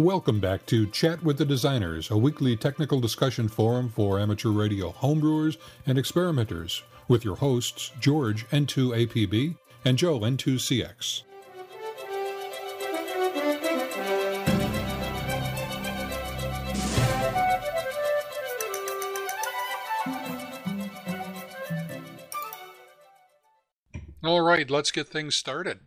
Welcome back to Chat with the Designers, a weekly technical discussion forum for amateur radio homebrewers and experimenters, with your hosts George N2APB and Joe N2CX. All right, let's get things started.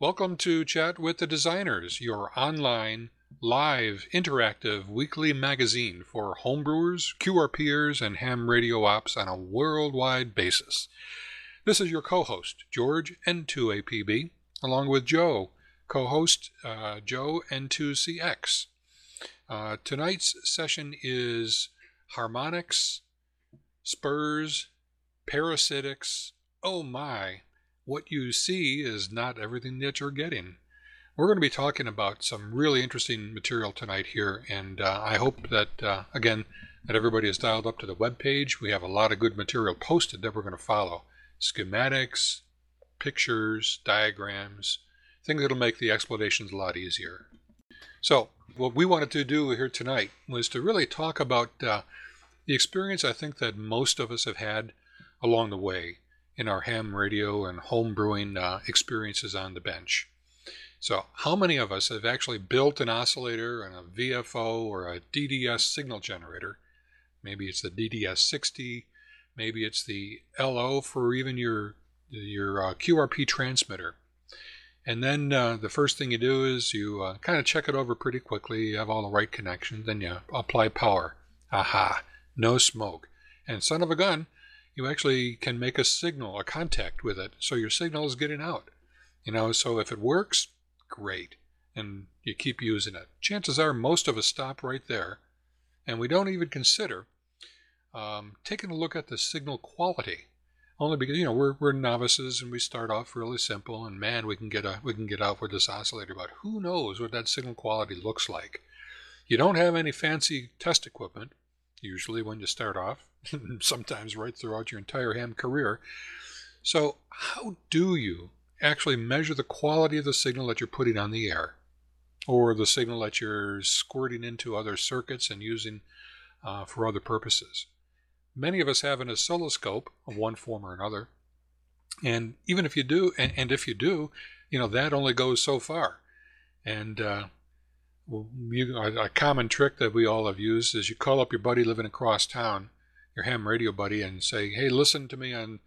Welcome to Chat with the Designers, your online live, interactive, weekly magazine for homebrewers, QRPers, and ham radio ops on a worldwide basis. This is your co-host, George N2APB, along with Joe, co-host Joe N2CX. Tonight's session is harmonics, spurs, parasitics. Oh my, what you see is not everything that you're getting. We're going to be talking about some really interesting material tonight here, and I hope that, again, that everybody is dialed up to the web page. We have a lot of good material posted that we're going to follow. Schematics, pictures, diagrams, things that will make the explanations a lot easier. So what we wanted to do here tonight was to really talk about the experience I think that most of us have had along the way in our ham radio and home brewing experiences on the bench. So how many of us have actually built an oscillator and a VFO or a DDS signal generator? Maybe it's the DDS60, maybe it's the LO for even your QRP transmitter. And then the first thing you do is you kind of check it over pretty quickly, you have all the right connections, then you apply power. Aha, no smoke. And son of a gun, you actually can make a signal, a contact with it, so your signal is getting out. You know, so if it works, great, and you keep using it. Chances are most of us stop right there, and we don't even consider taking a look at the signal quality, only because, you know, we're novices and we start off really simple, and man, we can get out with this oscillator, but who knows what that signal quality looks like. You don't have any fancy test equipment usually when you start off, sometimes right throughout your entire ham career. So how do you actually measure the quality of the signal that you're putting on the air, or the signal that you're squirting into other circuits and using for other purposes? Many of us have an oscilloscope of one form or another, and even if you do, and if you do, you know, that only goes so far. And a common trick that we all have used is you call up your buddy living across town, your ham radio buddy, and say, hey, listen to me on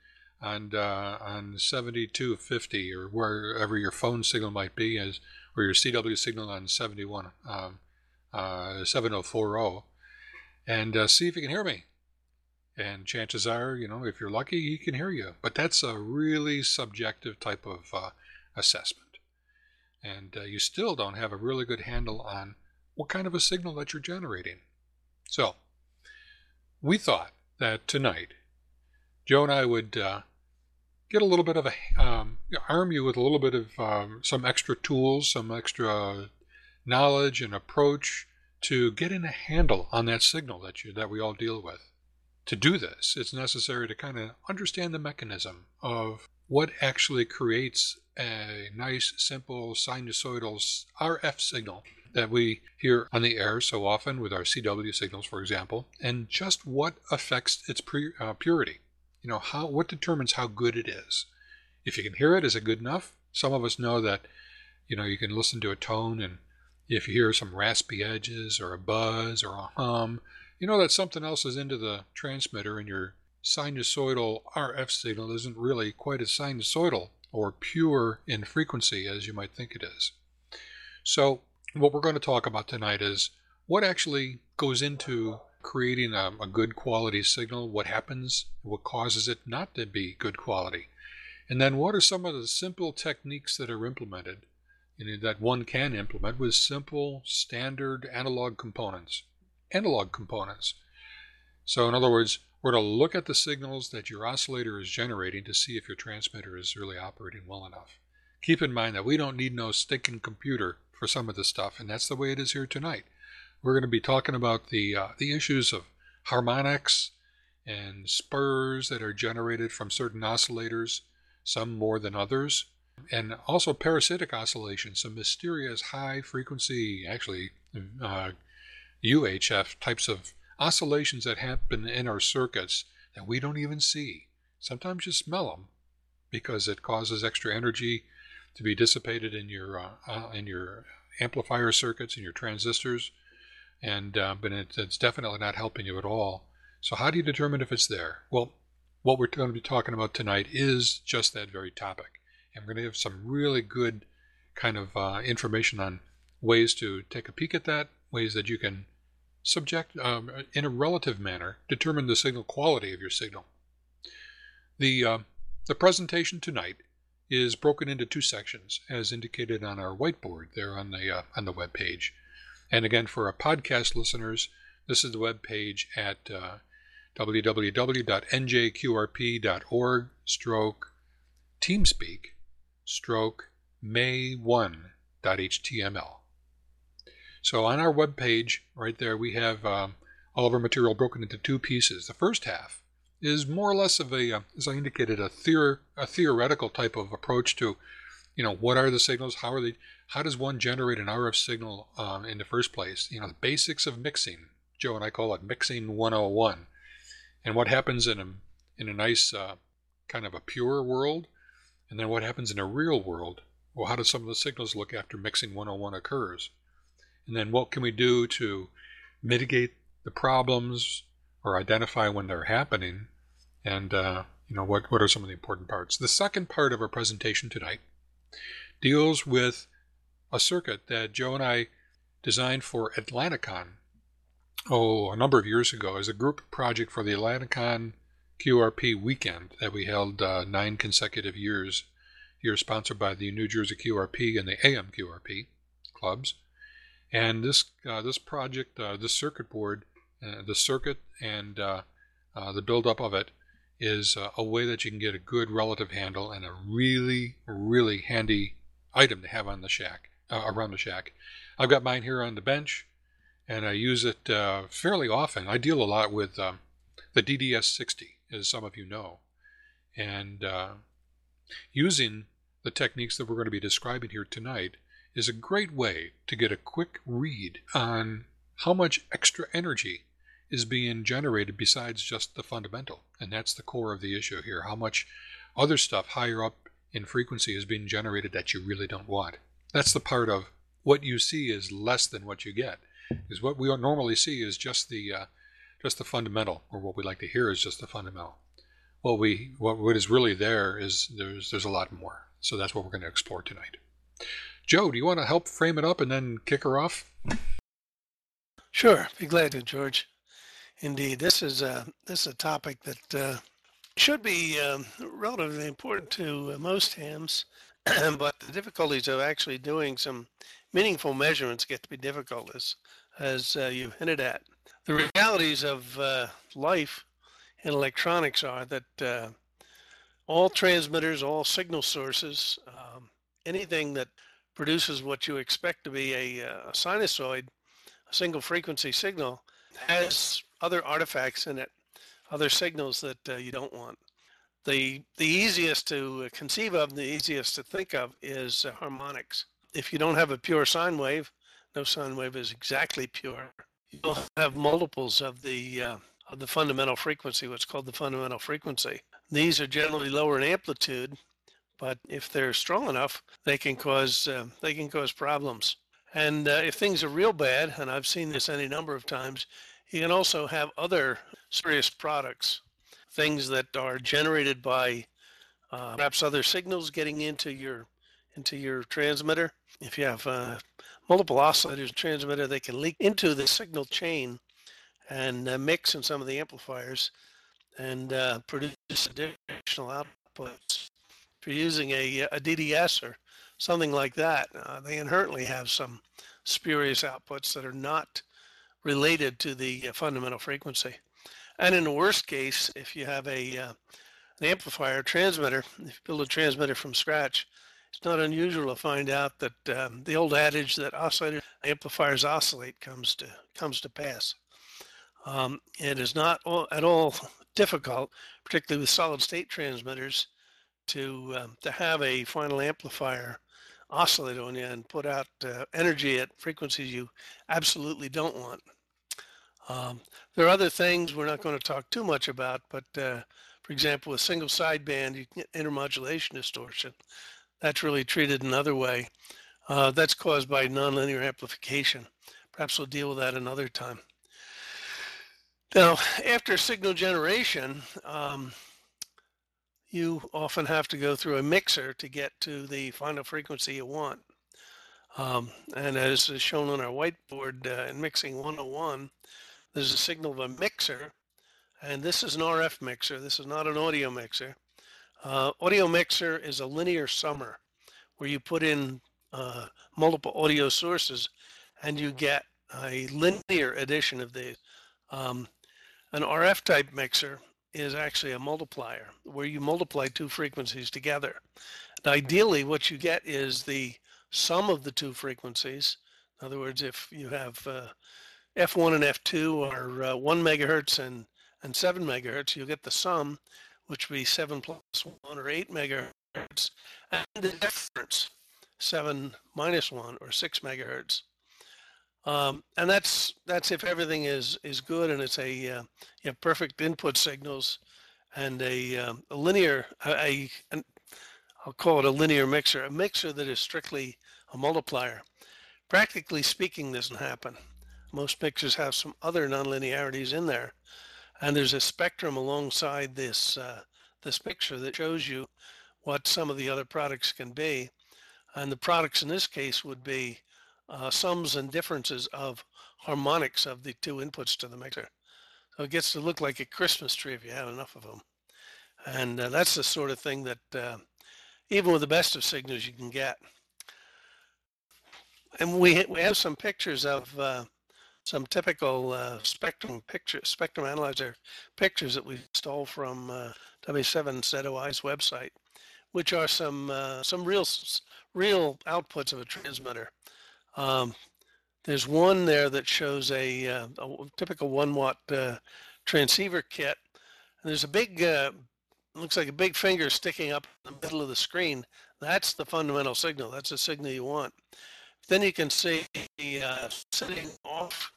7250, or wherever your phone signal might be, as or your CW signal on 7040, and see if you can hear me. And chances are, you know, if you're lucky, he can hear you. But that's a really subjective type of assessment, and you still don't have a really good handle on what kind of a signal that you're generating. So we thought that tonight, Joe and I would get a little bit of a, arm you with a little bit of some extra tools, some extra knowledge and approach to getting a handle on that signal that we all deal with. To do this, it's necessary to kind of understand the mechanism of what actually creates a nice, simple, sinusoidal RF signal that we hear on the air so often with our CW signals, for example, and just what affects its purity. You know, what determines how good it is. If you can hear it, is it good enough? Some of us know that, you know, you can listen to a tone, and if you hear some raspy edges or a buzz or a hum, you know that something else is into the transmitter, and your sinusoidal RF signal isn't really quite as sinusoidal or pure in frequency as you might think it is. So what we're going to talk about tonight is what actually goes into creating a good quality signal, what happens, what causes it not to be good quality, and then what are some of the simple techniques that are implemented, you know, that one can implement with simple standard analog components. So in other words, we're going to look at the signals that your oscillator is generating to see if your transmitter is really operating well enough. Keep in mind that we don't need no stinking computer for some of this stuff, and that's the way it is here tonight. We're going to be talking about the issues of harmonics and spurs that are generated from certain oscillators, some more than others, and also parasitic oscillations, some mysterious high frequency, actually UHF types of oscillations that happen in our circuits that we don't even see. Sometimes you smell them because it causes extra energy to be dissipated in your amplifier circuits and your transistors, and but it's definitely not helping you at all. So how do you determine if it's there? Well, what we're going to be talking about tonight is just that very topic. I'm going to have some really good kind of information on ways to take a peek at that, ways that you can subject, in a relative manner, determine the signal quality of your signal. The presentation tonight is broken into two sections, as indicated on our whiteboard there on the web page. And again, for our podcast listeners, this is the web page at www.njqrp.org/teamspeak/may1.html. So on our web page, right there, we have all of our material broken into two pieces. The first half is more or less of a, as I indicated, a theoretical type of approach to, you know, what are the signals? How are they? How does one generate an RF signal in the first place? You know, the basics of mixing. Joe and I call it mixing 101. And what happens in a nice kind of a pure world, and then what happens in a real world? Well, how do some of the signals look after mixing 101 occurs? And then what can we do to mitigate the problems or identify when they're happening? And you know, what are some of the important parts? The second part of our presentation tonight deals with a circuit that Joe and I designed for Atlanticon, a number of years ago, as a group project for the Atlanticon QRP weekend that we held 9 consecutive years here, sponsored by the New Jersey QRP and the AM QRP clubs. And this project, this circuit board, the circuit and the buildup of it is a way that you can get a good relative handle and a really, really handy item to have on the shack, around the shack. I've got mine here on the bench, and I use it fairly often. I deal a lot with the DDS60, as some of you know. And using the techniques that we're going to be describing here tonight is a great way to get a quick read on how much extra energy is being generated besides just the fundamental. And that's the core of the issue here, how much other stuff higher up in frequency is being generated that you really don't want. That's the part of what you see is less than what you get. Because what we normally see is just the fundamental, or what we like to hear is just the fundamental. What is really there is there's a lot more. So that's what we're going to explore tonight. Joe, do you want to help frame it up and then kick her off? Sure, be glad to, George. Indeed, this is a topic that should be relatively important to most hams, but the difficulties of actually doing some meaningful measurements get to be difficult, as you hinted at. The realities of life in electronics are that all transmitters, all signal sources, anything that produces what you expect to be a sinusoid, a single frequency signal, has other artifacts in it, other signals that you don't want. The easiest to conceive of, the easiest to think of, is harmonics. If you don't have a pure sine wave, no sine wave is exactly pure. You'll have multiples of the fundamental frequency, what's called the fundamental frequency. These are generally lower in amplitude, but if they're strong enough, they can cause problems. And if things are real bad, and I've seen this any number of times, you can also have other serious products, things that are generated by perhaps other signals getting into your transmitter. If you have multiple oscillators transmitter, they can leak into the signal chain and mix in some of the amplifiers and produce additional outputs. If you're using a DDS or something like that, they inherently have some spurious outputs that are not related to the fundamental frequency. And in the worst case, if you have an amplifier transmitter, if you build a transmitter from scratch, it's not unusual to find out that the old adage that oscillator amplifiers oscillate comes to pass. It is not at all difficult, particularly with solid state transmitters, to have a final amplifier oscillate on you and put out energy at frequencies you absolutely don't want. There are other things we're not going to talk too much about, but for example, with single sideband, you can get intermodulation distortion. That's really treated another way. That's caused by nonlinear amplification. Perhaps we'll deal with that another time. Now, after signal generation, you often have to go through a mixer to get to the final frequency you want. And as is shown on our whiteboard in Mixing 101, there's a signal of a mixer, and this is an RF mixer. This is not an audio mixer. Audio mixer is a linear summer where you put in multiple audio sources and you get a linear addition of these. An RF type mixer is actually a multiplier where you multiply two frequencies together. And ideally what you get is the sum of the two frequencies. In other words, if you have F1 and F2 are 1 megahertz and 7 megahertz, you'll get the sum, which would be 7 plus 1 or 8 megahertz, and the difference, 7 minus 1 or 6 megahertz. And that's if everything is good and it's a you have perfect input signals and a linear I'll call it a linear mixer, a mixer that is strictly a multiplier. Practically speaking, this doesn't happen. Most mixers have some other nonlinearities in there, and there's a spectrum alongside this this mixer that shows you what some of the other products can be, and the products in this case would be sums and differences of harmonics of the two inputs to the mixer. So it gets to look like a Christmas tree if you have enough of them. And that's the sort of thing that even with the best of signals you can get. And we have some pictures of some typical spectrum analyzer pictures that we stole from W7ZOI's website, which are some real outputs of a transmitter. There's one there that shows a typical 1 watt transceiver kit. And there's a big, looks like a big finger sticking up in the middle of the screen. That's the fundamental signal. That's the signal you want. Then you can see sitting off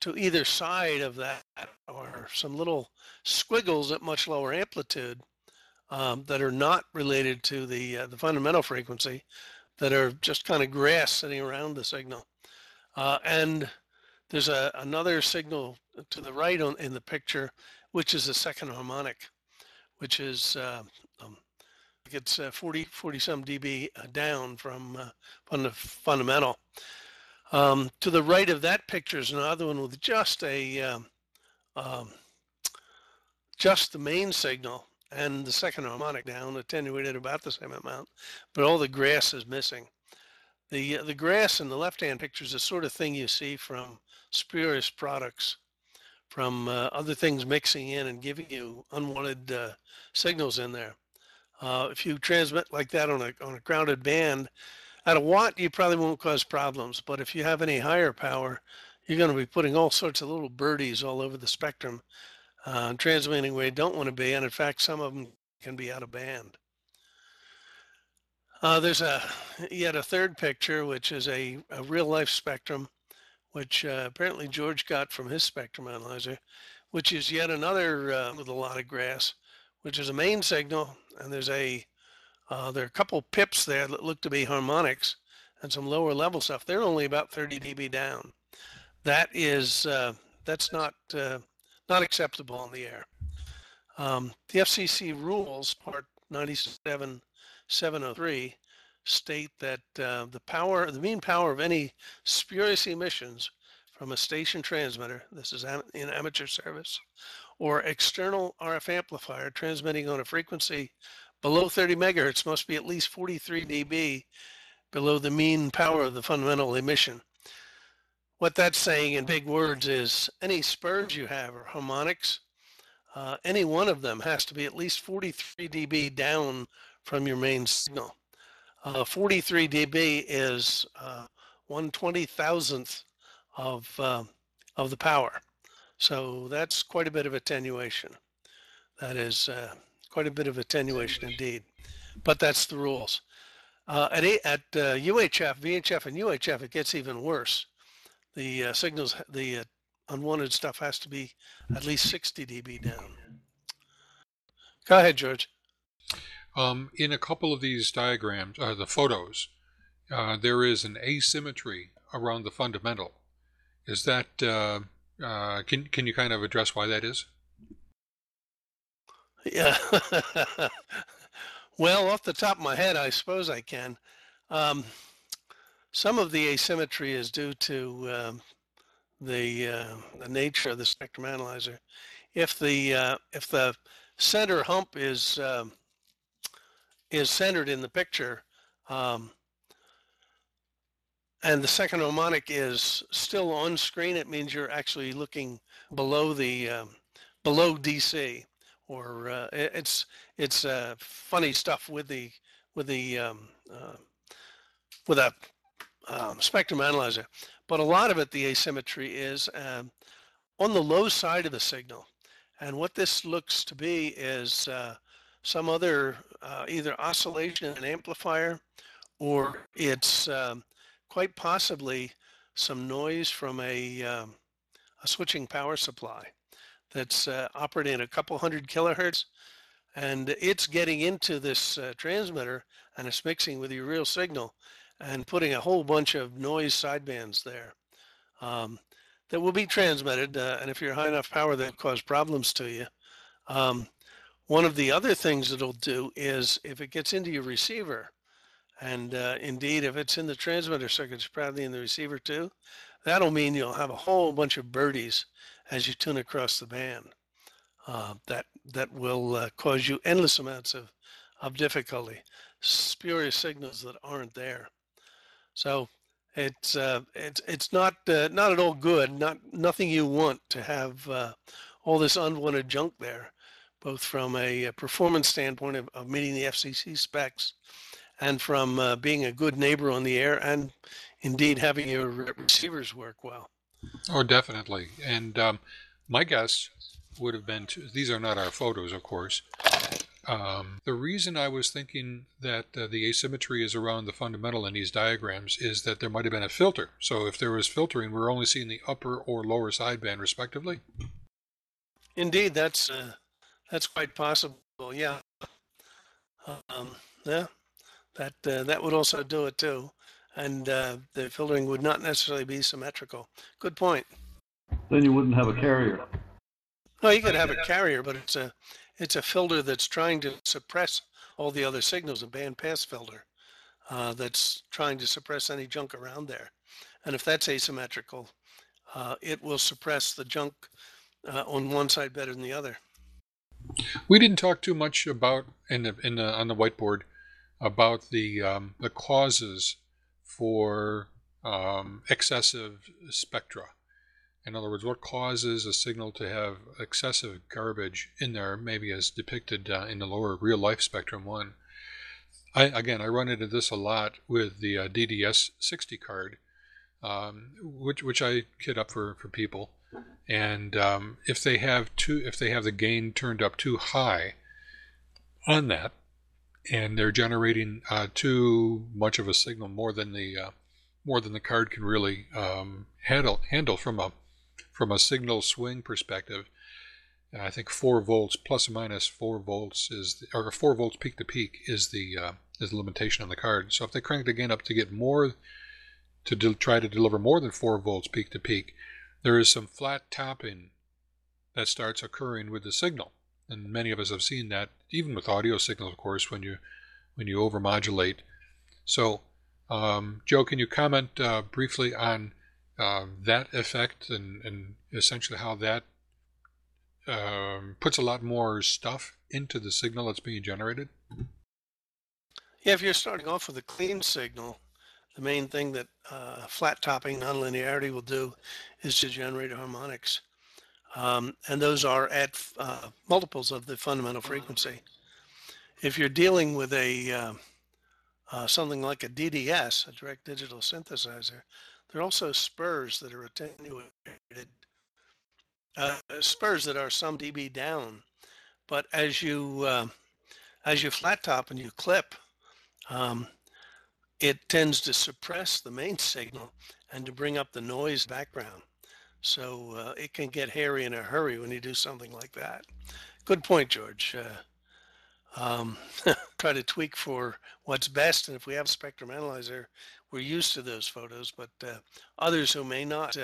to either side of that are some little squiggles at much lower amplitude that are not related to the fundamental frequency, that are just kind of grass sitting around the signal. And there's another signal to the right in the picture, which is the second harmonic, which is it's 40-some dB down from the fundamental. To the right of that picture is another one with just the main signal, and the second harmonic down, attenuated about the same amount, but all the grass is missing. The grass in the left-hand picture is the sort of thing you see from spurious products, from other things mixing in and giving you unwanted signals in there. If you transmit like that on a grounded band, at a watt you probably won't cause problems, but if you have any higher power, you're going to be putting all sorts of little birdies all over the spectrum, transmitting where you don't want to be, and in fact some of them can be out of band. There's yet a third picture, which is a real-life spectrum, which apparently George got from his spectrum analyzer, which is yet another with a lot of grass, which is a main signal, and there's there are a couple pips there that look to be harmonics and some lower level stuff. They're only about 30 dB down. That is that's not acceptable on the air. The FCC rules, Part 97.703, state that the mean power of any spurious emissions from a station transmitter, this is in amateur service, or external RF amplifier transmitting on a frequency below 30 megahertz must be at least 43 dB below the mean power of the fundamental emission. What that's saying in big words is any spurs you have or harmonics, any one of them has to be at least 43 dB down from your main signal. 43 dB is 1/20,000th of the power. So that's quite a bit of attenuation. That is quite a bit of attenuation indeed, but that's the rules. At UHF, VHF and UHF, it gets even worse. The signals, the unwanted stuff has to be at least 60 dB down. Go ahead, George. In a couple of these diagrams, the photos, there is an asymmetry around the fundamental. Is that, can you kind of address why that is? Yeah. Well, off the top of my head, I suppose I can. Some of the asymmetry is due to the nature of the spectrum analyzer. If the center hump is centered in the picture, and the second harmonic is still on screen, it means you're actually looking below the below DC. Or it's funny stuff with a spectrum analyzer, but a lot of it, the asymmetry is on the low side of the signal, and what this looks to be is some other either oscillation in an amplifier, or it's quite possibly some noise from a switching power supply that's operating at a couple hundred kilohertz, and it's getting into this transmitter and it's mixing with your real signal and putting a whole bunch of noise sidebands there that will be transmitted, and if you're high enough power, they'll cause problems to you. One of the other things it'll do is if it gets into your receiver, and indeed if it's in the transmitter circuit, it's probably in the receiver too. That'll mean you'll have a whole bunch of birdies as you tune across the band. That will cause you endless amounts of difficulty, spurious signals that aren't there. So it's not at all good. Nothing you want to have all this unwanted junk there, both from a performance standpoint of meeting the FCC specs, and from being a good neighbor on the air, and indeed having your receivers work well. Oh, definitely. And my guess would have been, these are not our photos, of course. The reason I was thinking that the asymmetry is around the fundamental in these diagrams is that there might have been a filter. So if there was filtering, we're only seeing the upper or lower sideband, respectively. Indeed, that's quite possible. Yeah. Yeah. That would also do it too. And the filtering would not necessarily be symmetrical. Good point. Then you wouldn't have a carrier. No, you could have a carrier, but it's a filter that's trying to suppress all the other signals, a bandpass filter that's trying to suppress any junk around there. And if that's asymmetrical, it will suppress the junk on one side better than the other. We didn't talk too much about on the whiteboard about the causes for excessive spectra. In other words, what causes a signal to have excessive garbage in there, maybe as depicted in the lower real-life spectrum one. Again, I run into this a lot with the DDS60 card, which I kit up for people. And if they have the gain turned up too high on that, and they're generating too much of a signal, more than the card can really handle from a signal swing perspective. I think 4 volts plus or minus 4 volts or 4 volts peak to peak is the limitation on the card. So if they crank the gain up to get more, try to deliver more than 4 volts peak to peak, there is some flat topping that starts occurring with the signal. And many of us have seen that, even with audio signals, of course, when you overmodulate. So, Joe, can you comment briefly on that effect and essentially how that puts a lot more stuff into the signal that's being generated? Yeah, if you're starting off with a clean signal, the main thing that flat topping nonlinearity will do is to generate harmonics. And those are at multiples of the fundamental frequency. If you're dealing with a something like a DDS, a direct digital synthesizer, there are also spurs that are attenuated, spurs that are some dB down. But as you flat top and you clip, it tends to suppress the main signal and to bring up the noise background. So it can get hairy in a hurry when you do something like that. Good point, George. Try to tweak for what's best, and if we have a spectrum analyzer, we're used to those photos, but others who may not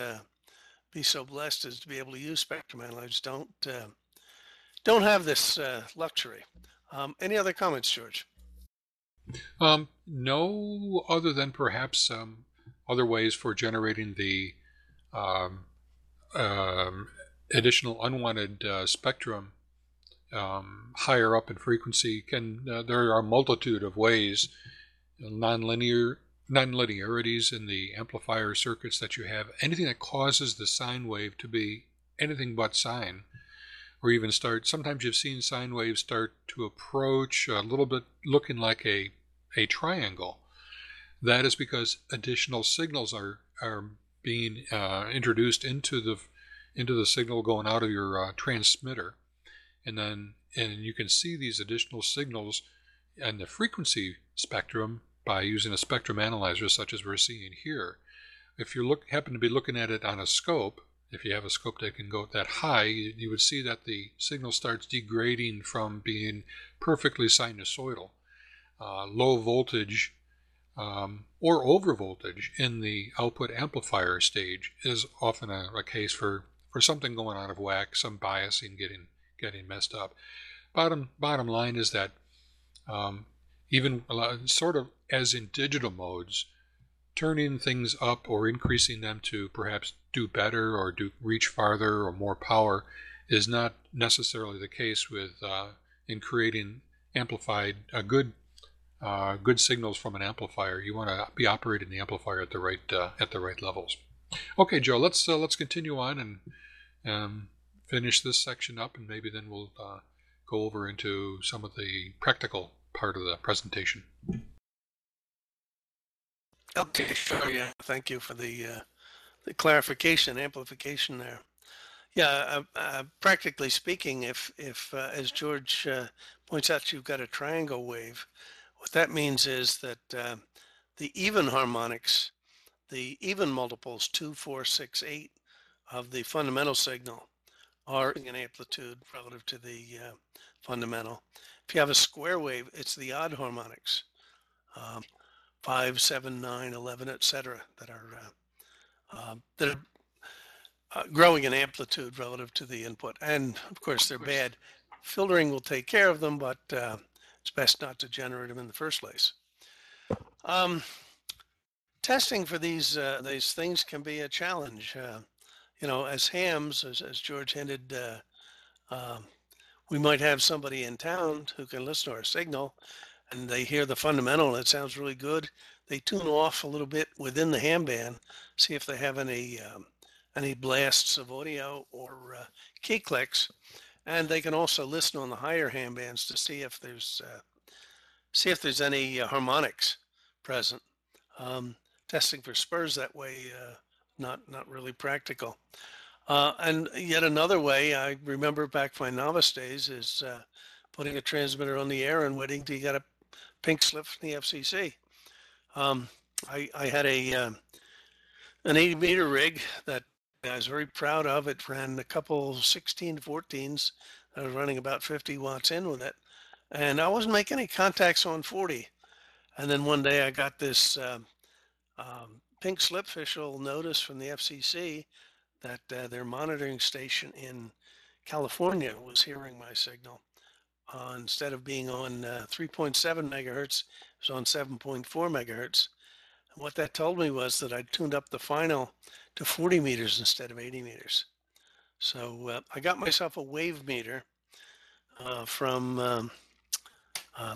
be so blessed as to be able to use spectrum analyzers don't have this luxury. Any other comments, George? No, other than perhaps other ways for generating the additional unwanted spectrum higher up in frequency. There are a multitude of ways, nonlinearities in the amplifier circuits that you have, anything that causes the sine wave to be anything but sine, or even start. Sometimes you've seen sine waves start to approach a little bit looking like a triangle. That is because additional signals are being introduced into the signal going out of your transmitter, and you can see these additional signals and the frequency spectrum by using a spectrum analyzer such as we're seeing here. If you happen to be looking at it on a scope, if you have a scope that can go that high, you would see that the signal starts degrading from being perfectly sinusoidal. Low voltage or over voltage in the output amplifier stage is often a case for something going out of whack, some biasing getting messed up. Bottom line is that even sort of as in digital modes, turning things up or increasing them to perhaps do better or reach farther or more power is not necessarily the case with in creating amplified good signals from an amplifier. You want to be operating the amplifier at the right levels. Okay, Joe, let's continue on and finish this section up, and maybe then we'll go over into some of the practical part of the presentation. Okay, sure. Yeah, thank you for the clarification, amplification there. Yeah, practically speaking, if as George points out, you've got a triangle wave. What that means is that the even harmonics, the even multiples 2, 4, 6, 8 of the fundamental signal are in amplitude relative to the fundamental. If you have a square wave, it's the odd harmonics, 5, 7, 9, 11, etc., that are growing in amplitude relative to the input. And of course, they're bad. Filtering will take care of them, but it's best not to generate them in the first place. Testing for these things can be a challenge. You know, as hams, as George hinted, we might have somebody in town who can listen to our signal, and they hear the fundamental, and it sounds really good. They tune off a little bit within the ham band, see if they have any blasts of audio or key clicks. And they can also listen on the higher ham bands to see if there's any harmonics present. Testing for spurs that way, not really practical. And yet another way, I remember back my novice days, is putting a transmitter on the air and waiting till you got a pink slip from the FCC. I had an 80-meter rig that I was very proud of. It ran a couple 16 to 14s. I was running about 50 watts in with it, and I wasn't making any contacts on 40. And then one day I got this pink slip official notice from the FCC that their monitoring station in California was hearing my signal. Instead of being on 3.7 megahertz, it was on 7.4 megahertz. What that told me was that I tuned up the final to 40 meters instead of 80 meters. So I got myself a wave meter from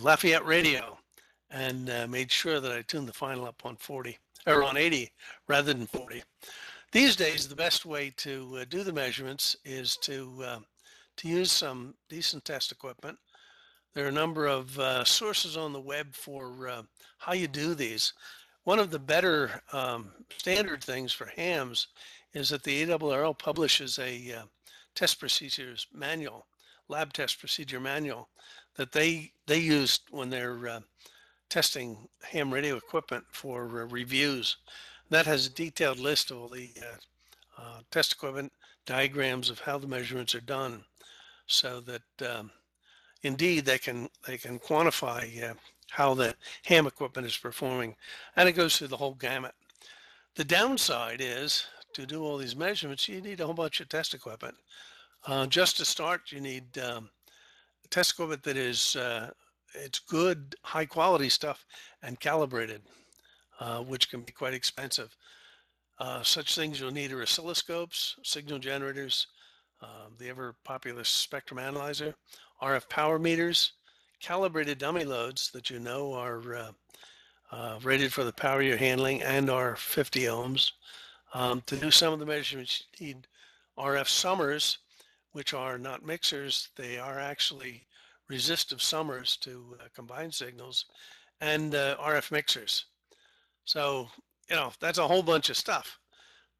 Lafayette Radio, and made sure that I tuned the final up on 40 or on 80 rather than 40. These days, the best way to do the measurements is to use some decent test equipment. There are a number of sources on the web for how you do these. One of the better standard things for hams is that the ARRL publishes a lab test procedure manual that they used when they're testing ham radio equipment for reviews. That has a detailed list of all the test equipment, diagrams of how the measurements are done, so that indeed they can quantify how the ham equipment is performing, and it goes through the whole gamut. The downside is, to do all these measurements, you need a whole bunch of test equipment. Just to start, you need test equipment that is it's good, high quality stuff and calibrated, which can be quite expensive. Such things you'll need are oscilloscopes, signal generators, the ever popular spectrum analyzer, RF power meters, calibrated dummy loads that you know are rated for the power you're handling and are 50 ohms. To do some of the measurements, you need RF summers, which are not mixers. They are actually resistive summers to combined signals, and RF mixers. So, you know, that's a whole bunch of stuff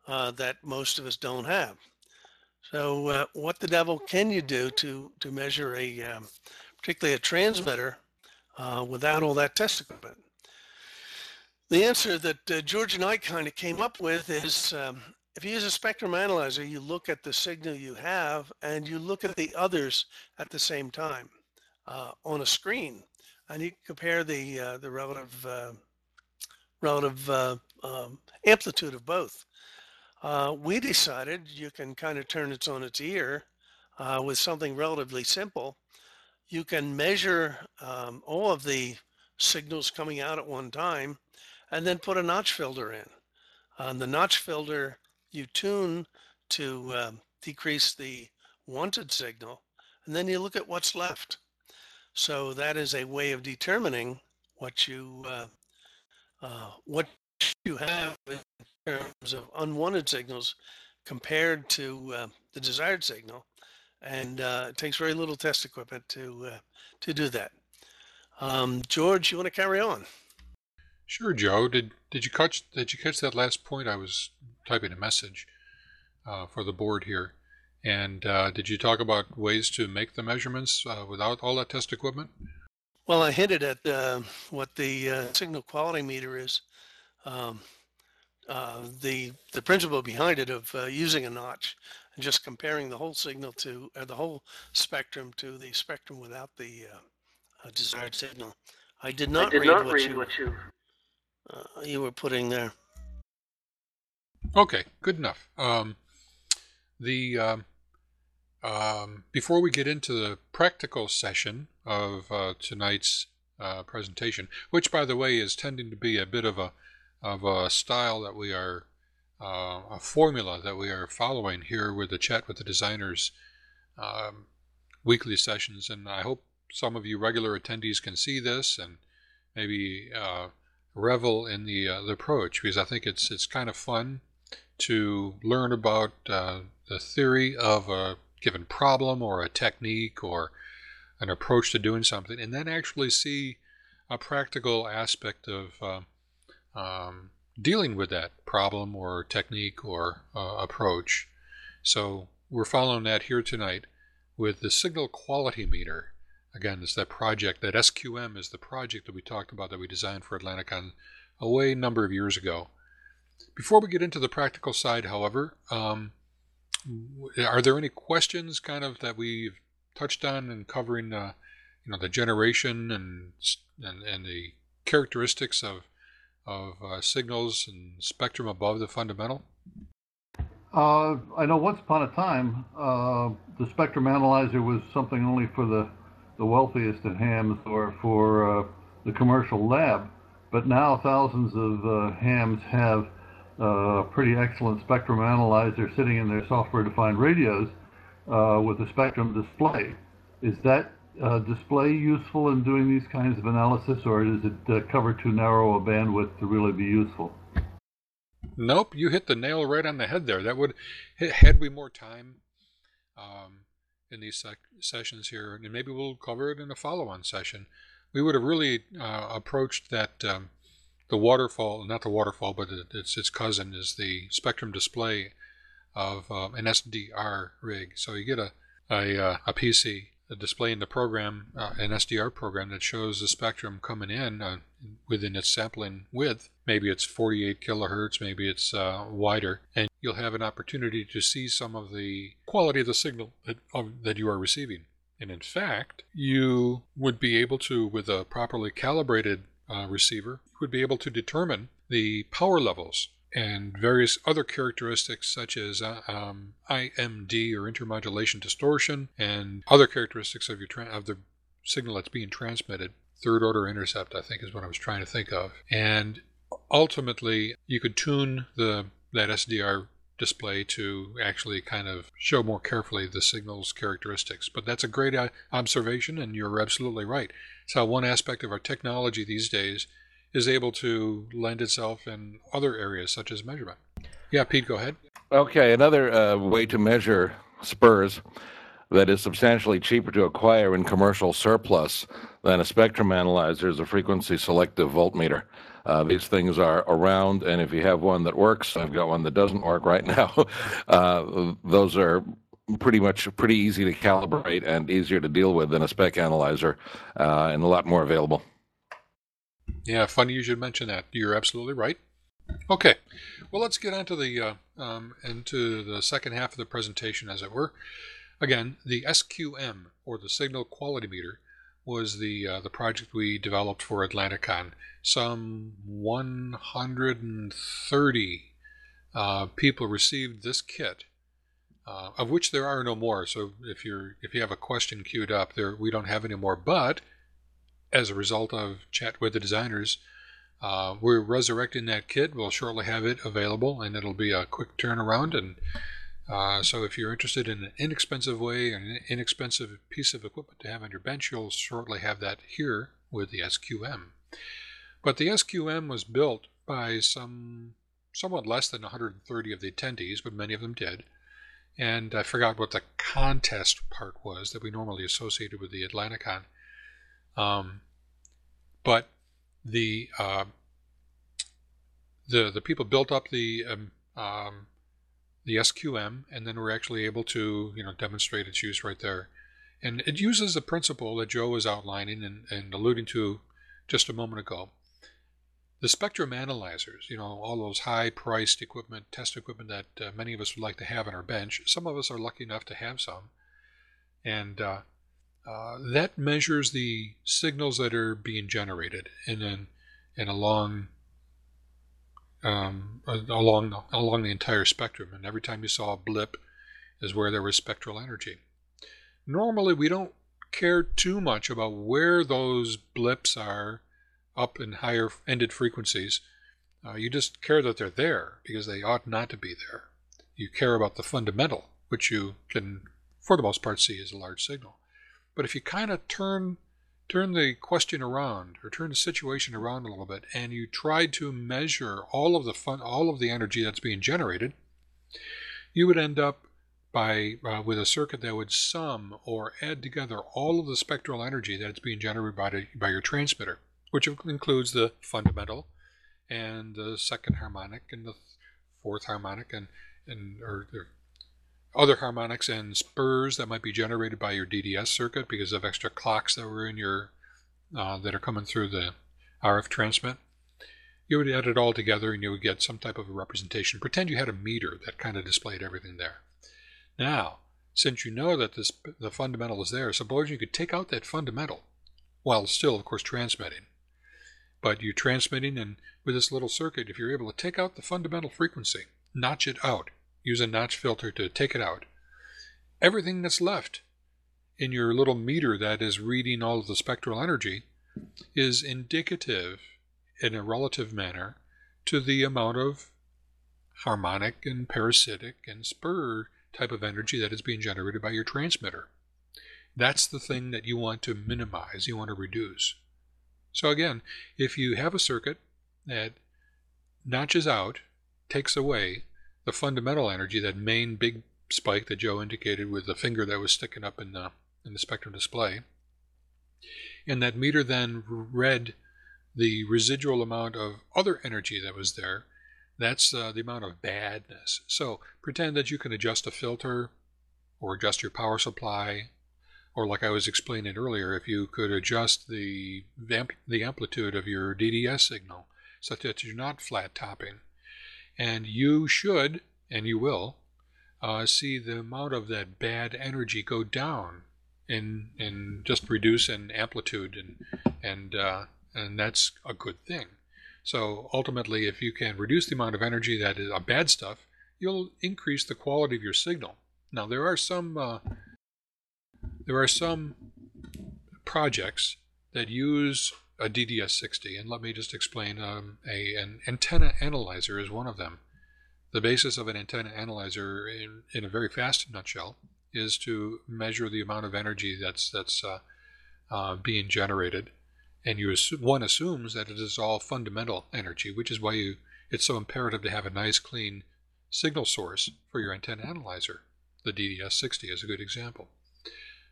that most of us don't have. So what the devil can you do to measure a, particularly a transmitter, without all that test equipment? The answer that George and I kind of came up with is, if you use a spectrum analyzer, you look at the signal you have and you look at the others at the same time on a screen, and you can compare the relative amplitude of both. We decided you can kind of turn it on its ear with something relatively simple. You can measure all of the signals coming out at one time, and then put a notch filter in. On the notch filter, you tune to decrease the wanted signal, and then you look at what's left. So that is a way of determining what you have in terms of unwanted signals compared to the desired signal, and it takes very little test equipment to do that. George, you want to carry on? Sure, Joe. Did you catch that last point? I was typing a message for the board here, and did you talk about ways to make the measurements without all that test equipment? Well, I hinted at what the signal quality meter is. The principle behind it of using a notch and just comparing the whole signal to the whole spectrum to the spectrum without the desired signal. I did not read what you you were putting there. Okay, good enough. Before we get into the practical session of tonight's presentation, which, by the way, is tending to be a bit of a style that we are a formula that we are following here with the Chat with the Designers weekly sessions, and I hope some of you regular attendees can see this and maybe revel in the approach, because I think it's kind of fun to learn about the theory of a given problem or a technique or an approach to doing something, and then actually see a practical aspect of dealing with that problem or technique or approach. So we're following that here tonight with the signal quality meter. Again, it's that project, that SQM is the project that we talked about that we designed for Atlanticon a way number of years ago. Before we get into the practical side, however, are there any questions kind of that we've touched on in covering, you know, the generation and the characteristics of signals and spectrum above the fundamental? I know once upon a time, the spectrum analyzer was something only for the wealthiest of hams or for the commercial lab, but now thousands of hams have a pretty excellent spectrum analyzer sitting in their software-defined radios with a spectrum display. Is that display useful in doing these kinds of analysis, or does it cover too narrow a bandwidth to really be useful? Nope, you hit the nail right on the head there. That would, had we more time, in these sessions here, and maybe we'll cover it in a follow-on session, we would have really approached that the waterfall, not the waterfall, but its cousin is the spectrum display of an SDR rig. So you get a PC display in the program, an SDR program that shows the spectrum coming in within its sampling width. Maybe it's 48 kilohertz, maybe it's wider, and you'll have an opportunity to see some of the quality of the signal that you are receiving. And in fact, you would be able to, with a properly calibrated receiver, you would be able to determine the power levels and various other characteristics such as IMD or intermodulation distortion and other characteristics of your of the signal that's being transmitted. Third order intercept, I think, is what I was trying to think of. And ultimately, you could tune that SDR display to actually kind of show more carefully the signal's characteristics. But that's a great observation, and you're absolutely right. It's how one aspect of our technology these days is able to lend itself in other areas such as measurement. Yeah, Pete, go ahead. Okay, another way to measure spurs that is substantially cheaper to acquire in commercial surplus than a spectrum analyzer is a frequency selective voltmeter. These things are around, and if you have one that works, I've got one that doesn't work right now, those are pretty easy to calibrate and easier to deal with than a spec analyzer, and a lot more available. Yeah, funny you should mention that. You're absolutely right. Okay, well, let's get on to the second half of the presentation, as it were. Again, the SQM, or the Signal Quality Meter, was the project we developed for Atlanticon. Some 130 people received this kit, of which there are no more. So if you have a question queued up, we don't have any more, but as a result of chat with the designers, we're resurrecting that kit. We'll shortly have it available, and it'll be a quick turnaround. And so if you're interested in an inexpensive way, an inexpensive piece of equipment to have on your bench, you'll shortly have that here with the SQM. But the SQM was built by somewhat less than 130 of the attendees, but many of them did. And I forgot what the contest part was that we normally associated with the Atlanticon. But the people built up the SQM, and then were actually able to demonstrate its use right there. And it uses the principle that Joe was outlining and alluding to just a moment ago. The spectrum analyzers, all those high-priced equipment, test equipment that many of us would like to have on our bench. Some of us are lucky enough to have some, and that measures the signals that are being generated along the entire spectrum. And every time you saw a blip is where there was spectral energy. Normally, we don't care too much about where those blips are up in higher-ended frequencies. You just care that they're there, because they ought not to be there. You care about the fundamental, which you can, for the most part, see as a large signal. But if you kind of turn the question around, or turn the situation around a little bit, and you try to measure all of the energy that's being generated, you would end up with a circuit that would sum or add together all of the spectral energy that's being generated by your transmitter, which includes the fundamental, and the second harmonic, and the fourth harmonic, or other harmonics and spurs that might be generated by your DDS circuit because of extra clocks that were in your that are coming through the RF transmit. You would add it all together, and you would get some type of a representation. Pretend you had a meter that kind of displayed everything there. Now, since you know that the fundamental is there, suppose you could take out that fundamental while still, of course, transmitting. But you're transmitting, and with this little circuit, if you're able to take out the fundamental frequency, notch it out, use a notch filter to take it out, everything that's left in your little meter that is reading all of the spectral energy is indicative in a relative manner to the amount of harmonic and parasitic and spur type of energy that is being generated by your transmitter. That's the thing that you want to minimize, you want to reduce. So again, if you have a circuit that notches out, takes away the fundamental energy, that main big spike that Joe indicated with the finger that was sticking up in the spectrum display, and that meter then read the residual amount of other energy that was there, that's the amount of badness. So pretend that you can adjust a filter, or adjust your power supply, or like I was explaining earlier, if you could adjust the amplitude of your DDS signal so that you're not flat topping. And you should, and you will, see the amount of that bad energy go down and just reduce in amplitude, and that's a good thing. So ultimately, if you can reduce the amount of energy that is bad stuff, you'll increase the quality of your signal. Now there are some projects that use a DDS60, and let me just explain. An antenna analyzer is one of them. The basis of an antenna analyzer, in a very fast nutshell, is to measure the amount of energy that's being generated, and one assumes that it is all fundamental energy, which is why it's so imperative to have a nice, clean signal source for your antenna analyzer. The DDS60 is a good example.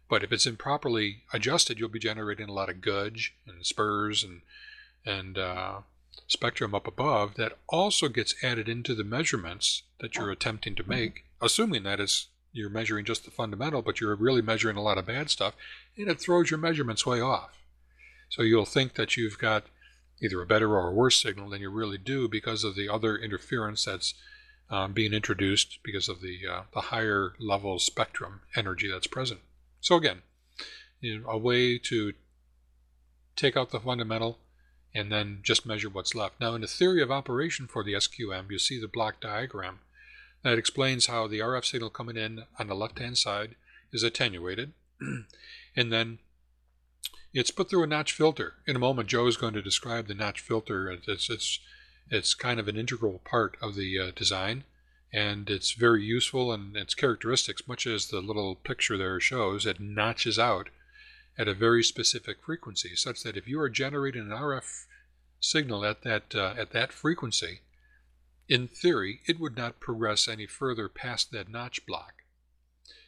But if it's improperly adjusted, you'll be generating a lot of gudge and spurs and spectrum up above that also gets added into the measurements that you're attempting to make, assuming that you're measuring just the fundamental, but you're really measuring a lot of bad stuff, and it throws your measurements way off. So you'll think that you've got either a better or a worse signal than you really do because of the other interference that's being introduced because of the higher level spectrum energy that's present. So again, a way to take out the fundamental and then just measure what's left. Now, in the theory of operation for the SQM, you see the block diagram that explains how the RF signal coming in on the left-hand side is attenuated, and then it's put through a notch filter. In a moment, Joe is going to describe the notch filter. It's kind of an integral part of the design, and it's very useful in its characteristics, much as the little picture there shows. It notches out at a very specific frequency, such that if you are generating an RF signal at that frequency, in theory, it would not progress any further past that notch block.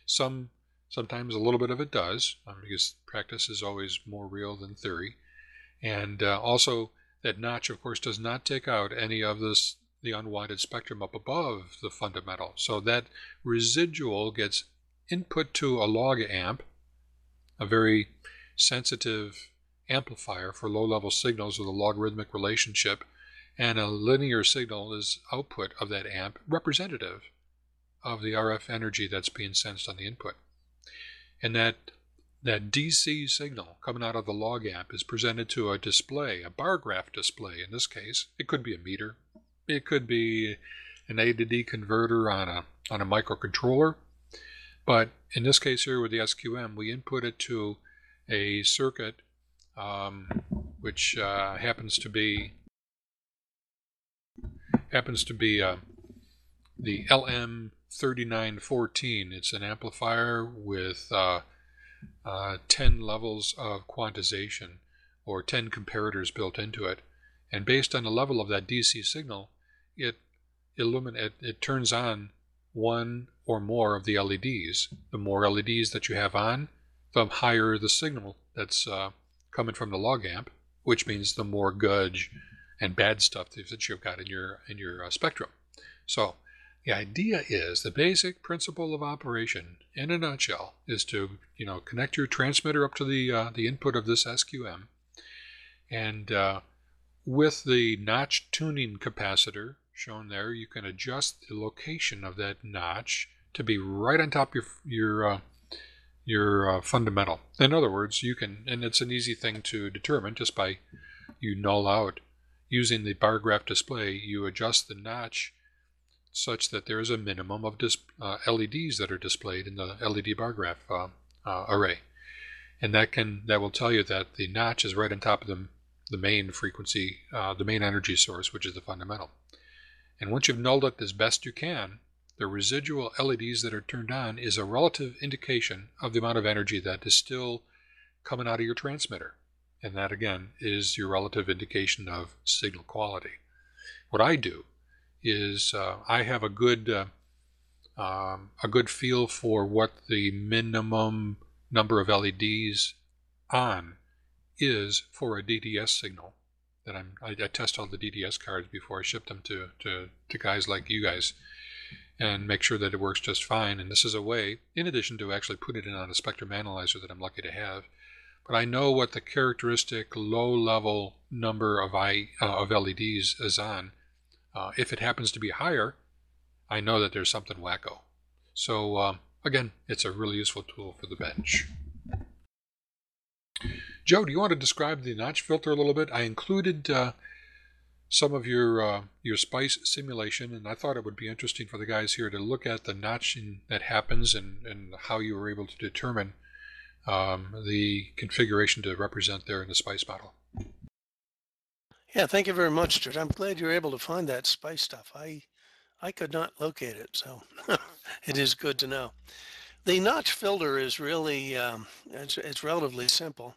Sometimes a little bit of it does, because practice is always more real than theory. And also, that notch, of course, does not take out any of the unwanted spectrum up above the fundamental. So that residual gets input to a log amp, a very sensitive amplifier for low-level signals with a logarithmic relationship, and a linear signal is output of that amp, representative of the RF energy that's being sensed on the input. And that DC signal coming out of the log amp is presented to a display, a bar graph display in this case. It could be a meter. It could be an A to D converter on a microcontroller. But in this case here with the SQM, we input it to a circuit which happens to be the LM3914. It's an amplifier with 10 levels of quantization, or 10 comparators built into it. And based on the level of that DC signal, it turns on one or more of the LEDs. The more LEDs that you have on, the higher the signal that's coming from the log amp, which means the more gudge and bad stuff that you've got in your spectrum. So the idea is, the basic principle of operation, in a nutshell, is to connect your transmitter up to the input of this SQM, and with the notch tuning capacitor shown there, you can adjust the location of that notch to be right on top of your fundamental. In other words, you can, and it's an easy thing to determine just by null out. Using the bar graph display, you adjust the notch such that there is a minimum of LEDs that are displayed in the LED bar graph array, and that will tell you that the notch is right on top of the main frequency, the main energy source, which is the fundamental. And once you've nulled it as best you can, the residual LEDs that are turned on is a relative indication of the amount of energy that is still coming out of your transmitter. And that, again, is your relative indication of signal quality. What I do is I have a good feel for what the minimum number of LEDs on is for a DDS signal. That I test all the DDS cards before I ship them to guys like you guys. and make sure that it works just fine. And this is a way, in addition to actually put it in on a spectrum analyzer that I'm lucky to have, but I know what the characteristic low-level number of LEDs is on. If it happens to be higher, I know that there's something wacko. So again, it's a really useful tool for the bench. Joe, do you want to describe the notch filter a little bit? I included some of your SPICE simulation, and I thought it would be interesting for the guys here to look at the notching that happens and how you were able to determine the configuration to represent there in the SPICE model. Yeah, thank you very much, George. I'm glad you were able to find that SPICE stuff. I could not locate it, so it is good to know. The notch filter is really, it's relatively simple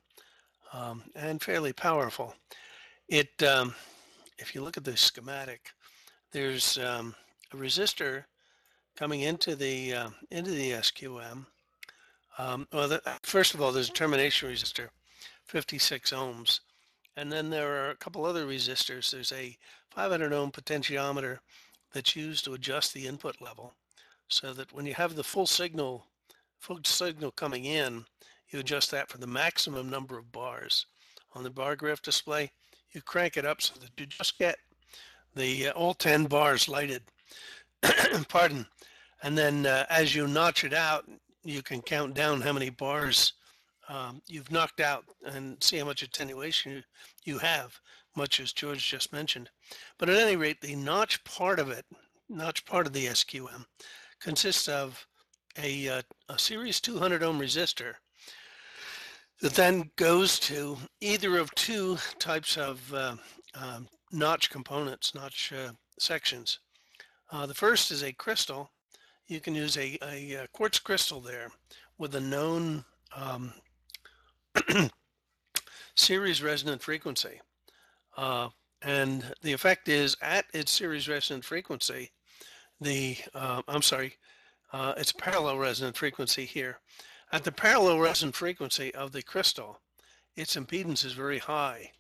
and fairly powerful. It, if you look at the schematic, there's a resistor coming into the SQM. Well, first of all, there's a termination resistor, 56 ohms. And then there are a couple other resistors. There's a 500 ohm potentiometer that's used to adjust the input level so that when you have the full signal coming in, you adjust that for the maximum number of bars. On the bar graph display, you crank it up so that you just get the all 10 bars lighted. Pardon. And then as you notch it out, you can count down how many bars you've knocked out and see how much attenuation you have, much as George just mentioned. But at any rate, the notch part of it, notch part of the SQM, consists of a series 200 ohm resistor that then goes to either of two types of notch components, notch sections. The first is a crystal. You can use a quartz crystal there with a known series resonant frequency. And the effect is at its series resonant frequency, the, it's parallel resonant frequency here. At the parallel resonant frequency of the crystal, its impedance is very high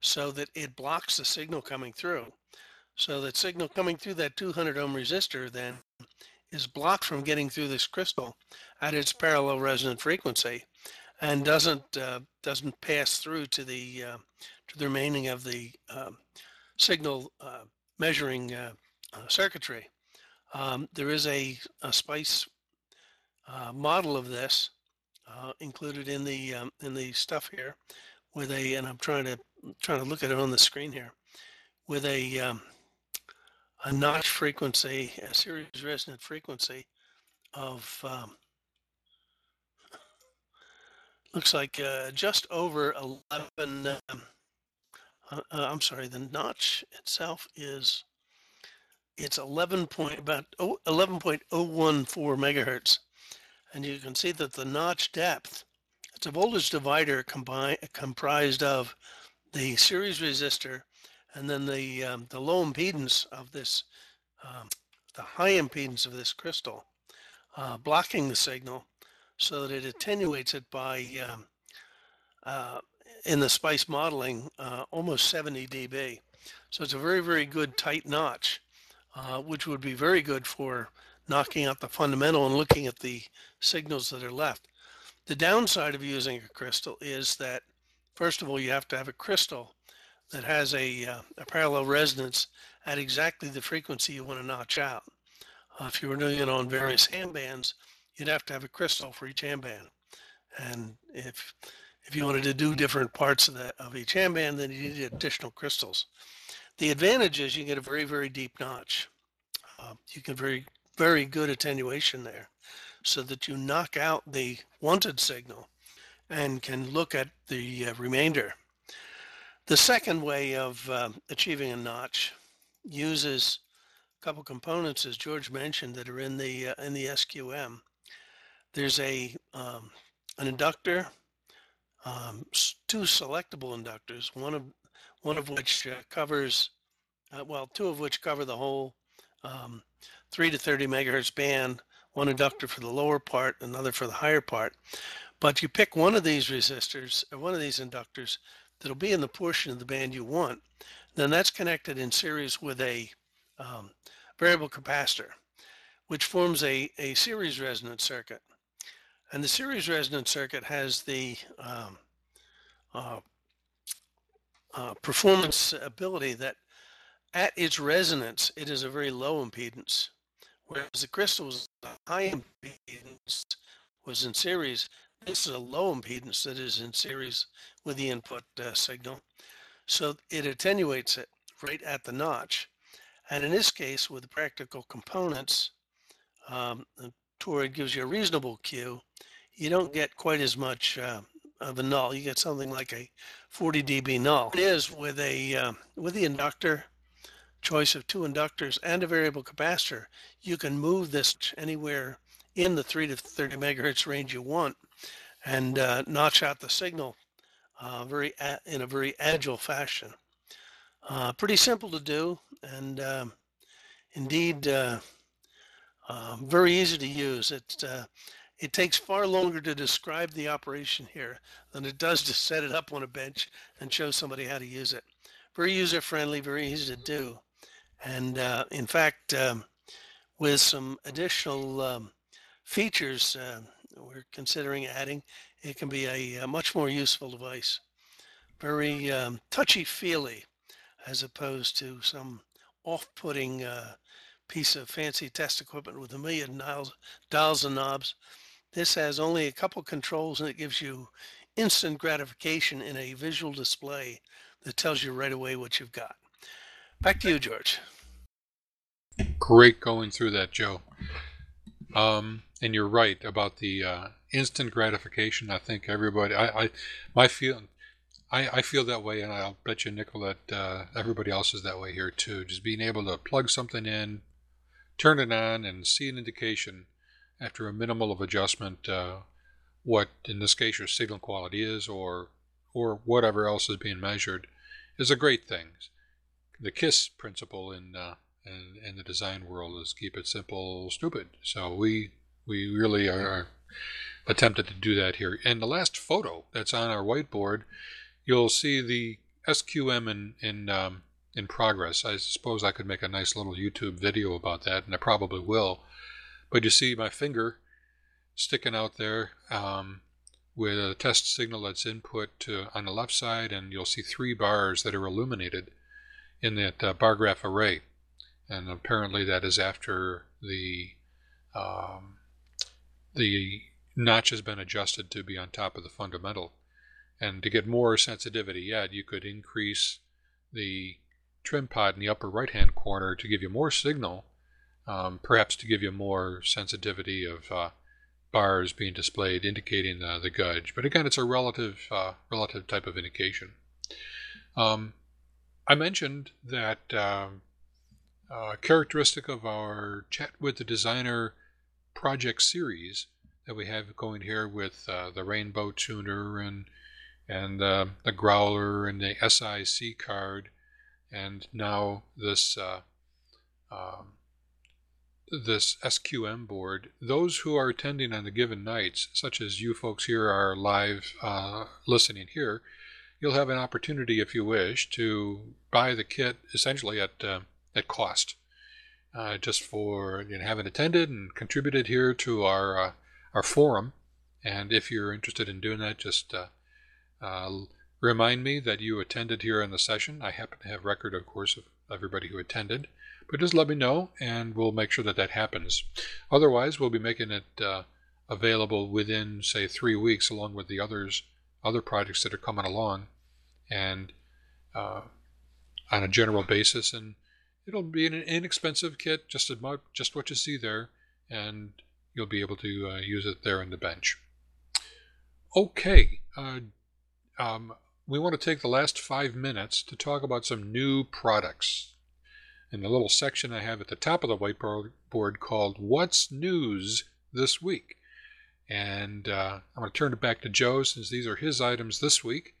so that it blocks the signal coming through. So that signal coming through that 200 ohm resistor then is blocked from getting through this crystal at its parallel resonant frequency and doesn't pass through to the remaining of the signal measuring circuitry. There is a SPICE model of this included in the stuff here with a, and I'm trying to look at it on the screen here, with a notch frequency, a series resonant frequency of looks like just over 11. I'm sorry, the notch itself is, it's 11.014 megahertz, and you can see that the notch depth, it's a voltage divider comprised of the series resistor and then the low impedance of this, the high impedance of this crystal, blocking the signal so that it attenuates it by, in the SPICE modeling, almost 70 dB. So it's a very, very good tight notch, which would be very good for knocking out the fundamental and looking at the signals that are left. The downside of using a crystal is that, first of all, you have to have a crystal that has a parallel resonance at exactly the frequency you want to notch out. If you were doing it on various ham bands, you'd have to have a crystal for each ham band. And if you wanted to do different parts of, of each ham band, then you need additional crystals. The advantage is you get a very, very deep notch. You get very, very good attenuation there so that you knock out the wanted signal and can look at the remainder. The second way of achieving a notch uses a couple components, as George mentioned, that are in the SQM. There's a an inductor, two selectable inductors, one of which covers, well, two of which cover the whole 3 to 30 megahertz band. One inductor for the lower part, another for the higher part. But you pick one of these resistors, or one of these inductors, that'll be in the portion of the band you want. Then that's connected in series with a variable capacitor. which forms a series resonance circuit. And the series resonance circuit has the performance ability that at its resonance, it is a very low impedance, whereas the crystals, the high impedance was in series. This is a low impedance that is in series with the input signal. So it attenuates it right at the notch. And in this case, with the practical components, the toroid gives you a reasonable Q. You don't get quite as much of a null. You get something like a 40 dB null. It is with the inductor, choice of two inductors and a variable capacitor, you can move this anywhere in the 3 to 30 megahertz range you want and notch out the signal in a very agile fashion. Pretty simple to do, and indeed very easy to use. It takes far longer to describe the operation here than it does to set it up on a bench and show somebody how to use it. Very user-friendly, very easy to do. And in fact, with some additional features we're considering adding, it can be a much more useful device. Very touchy-feely, as opposed to some off-putting piece of fancy test equipment with a million dials and knobs. This has only a couple controls, and it gives you instant gratification in a visual display that tells you right away what you've got. Back to you, George. Great going through that, Joe. And you're right about the instant gratification. I think everybody, I feel that way, and I'll bet you, Nickel, that everybody else is that way here too. Just being able to plug something in, turn it on, and see an indication after a minimal of adjustment what, in this case, your signal quality is, or whatever else is being measured, is a great thing. The KISS principle in the design world is keep it simple, stupid. So we really are attempted to do that here. And the last photo that's on our whiteboard, you'll see the SQM in progress. I suppose I could make a nice little YouTube video about that, and I probably will. But you see my finger sticking out there. With a test signal that's input on the left side, and you'll see three bars that are illuminated in that bar graph array. And apparently that is after the notch has been adjusted to be on top of the fundamental. And to get more sensitivity, yeah, you could increase the trim pod in the upper right-hand corner to give you more signal, perhaps to give you more sensitivity of bars being displayed, indicating the gauge. But again, it's a relative type of indication. I mentioned that characteristic of our Chat with the Designer project series that we have going here with the Rainbow Tuner and the Growler and the SIC card, and now this this SQM board. Those who are attending on the given nights, such as you folks here are live listening here, you'll have an opportunity, if you wish, to buy the kit essentially at cost, just for, you know, having attended and contributed here to our forum. And if you're interested in doing that, just remind me that you attended here in the session. I happen to have record, of course, of everybody who attended. But just let me know, and we'll make sure that that happens. Otherwise, we'll be making it available within, say, 3 weeks, along with the other projects that are coming along, and on a general basis. And it'll be an inexpensive kit, just what you see there, and you'll be able to use it there on the bench. Okay. We want to take the last 5 minutes to talk about some new products. In the little section I have at the top of the whiteboard called What's News This Week? And I'm going to turn it back to Joe, since these are his items this week,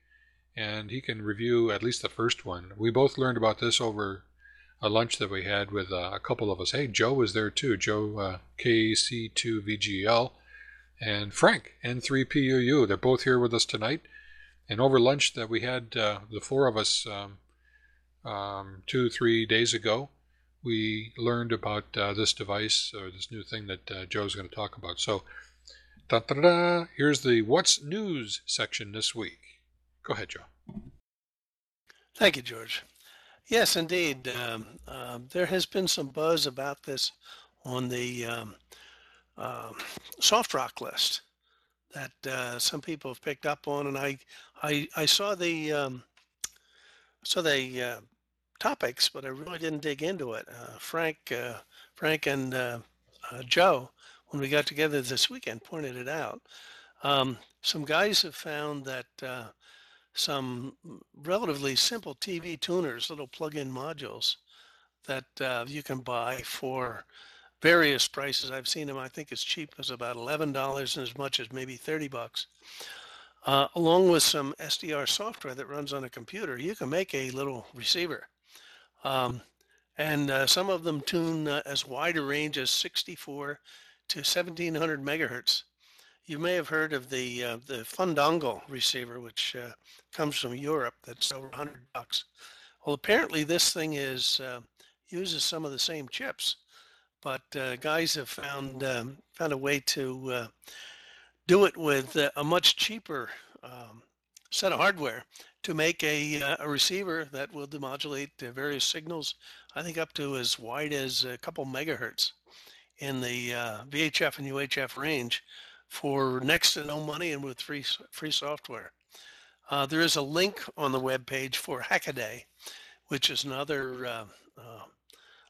and he can review at least the first one. We both learned about this over a lunch that we had with a couple of us. Hey, Joe was there too. Joe, KC2VGL, and Frank, N3PUU. They're both here with us tonight. And over lunch that we had, the four of us, 2-3 days ago, we learned about this device, or this new thing that Joe's going to talk about. So, da-da-da, here's the What's News section this week. Go ahead, Joe. Thank you, George. Yes, indeed. There has been some buzz about this on the soft rock list that some people have picked up on, and I saw the topics, but I really didn't dig into it. Frank and Joe, when we got together this weekend, pointed it out. Some guys have found that some relatively simple TV tuners, little plug-in modules that you can buy for various prices. I've seen them, I think, as cheap as about $11 and as much as maybe $30. Along with some SDR software that runs on a computer, you can make a little receiver. And some of them tune as wide a range as 64 to 1700 megahertz. You may have heard of the Fandango receiver, which comes from Europe, that's over $100. Well, apparently this thing is uses some of the same chips, but guys have found a way to do it with a much cheaper set of hardware to make a receiver that will demodulate the various signals, I think up to as wide as a couple megahertz in the VHF and UHF range for next to no money and with free software. There is a link on the webpage for Hackaday, which is another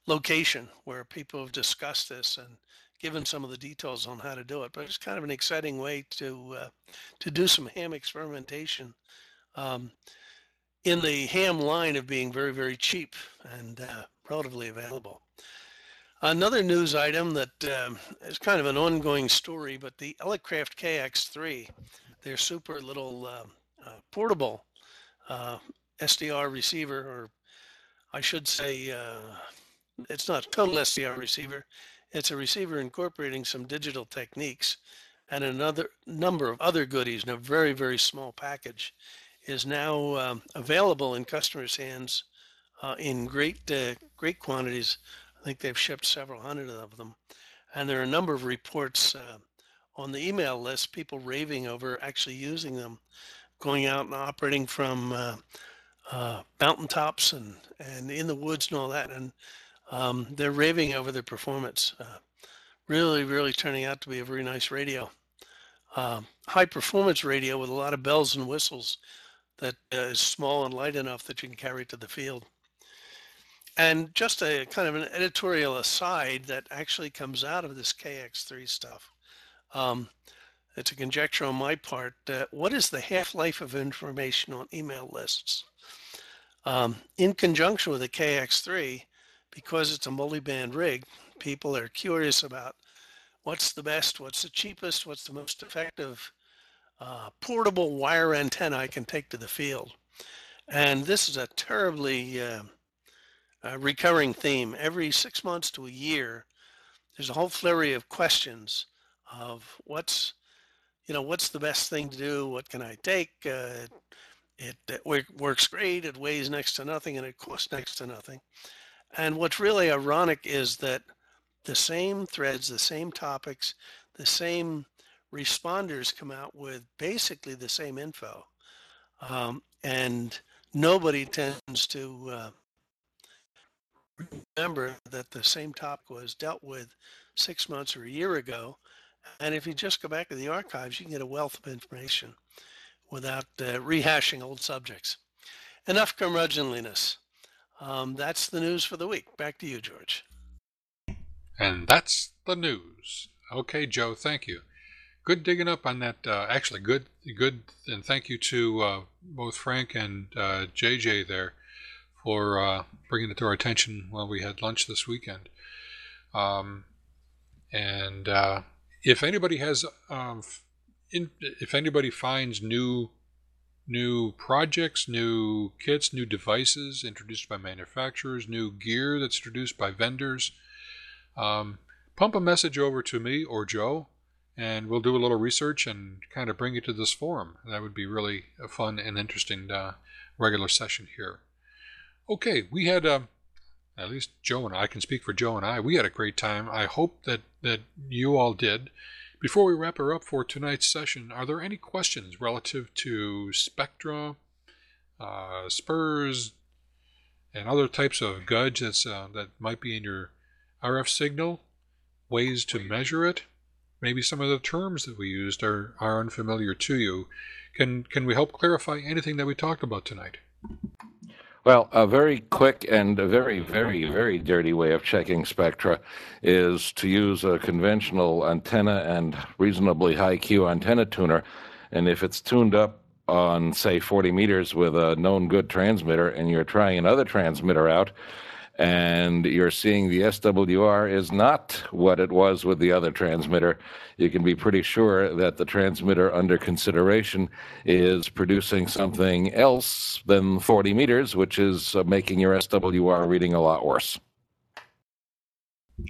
location where people have discussed this and given some of the details on how to do it, but it's kind of an exciting way to do some ham experimentation in the ham line of being very, very cheap and relatively available. Another news item that is kind of an ongoing story, but the Elecraft KX3, their super little portable SDR receiver, or I should say, it's not a total SDR receiver. It's a receiver incorporating some digital techniques and another number of other goodies in a very, very small package, is now available in customers' hands in great quantities. I think they've shipped several hundred of them. And there are a number of reports on the email list, people raving over actually using them, going out and operating from mountaintops and in the woods and all that. And they're raving over their performance. Really, really turning out to be a very nice radio. High-performance radio with a lot of bells and whistles that is small and light enough that you can carry it to the field. And just a kind of an editorial aside that actually comes out of this KX3 stuff. It's a conjecture on my part. What is the half-life of information on email lists? In conjunction with the KX3, because it's a multi-band rig, people are curious about what's the best, what's the cheapest, what's the most effective portable wire antenna I can take to the field. And this is a terribly recurring theme. Every 6 months to a year, there's a whole flurry of questions of what's the best thing to do, what can I take? It works great, it weighs next to nothing, and it costs next to nothing. And what's really ironic is that the same threads, the same topics, the same responders come out with basically the same info. And nobody tends to remember that the same topic was dealt with 6 months or a year ago. And if you just go back to the archives, you can get a wealth of information without rehashing old subjects. Enough curmudgeonliness. That's the news for the week. Back to you, George. And that's the news. Okay, Joe, thank you. Good digging up on that. Actually, good, and thank you to both Frank and JJ there for bringing it to our attention while we had lunch this weekend. And if anybody has, if anybody finds new projects, new kits, new devices introduced by manufacturers, new gear that's introduced by vendors, pump a message over to me or Joe, and we'll do a little research and kind of bring it to this forum. That would be really a fun and interesting regular session here. Okay, we had at least Joe and I can speak for Joe and I. We had a great time. I hope that you all did. Before we wrap her up for tonight's session, are there any questions relative to spectra, spurs, and other types of gudge that might be in your RF signal, ways to measure it? Maybe some of the terms that we used are unfamiliar to you. Can we help clarify anything that we talked about tonight? Well, a very quick and a very, very, very dirty way of checking spectra is to use a conventional antenna and reasonably high Q antenna tuner. And if it's tuned up on, say, 40 meters with a known good transmitter and you're trying another transmitter out, and you're seeing the SWR is not what it was with the other transmitter, you can be pretty sure that the transmitter under consideration is producing something else than 40 meters, which is making your SWR reading a lot worse.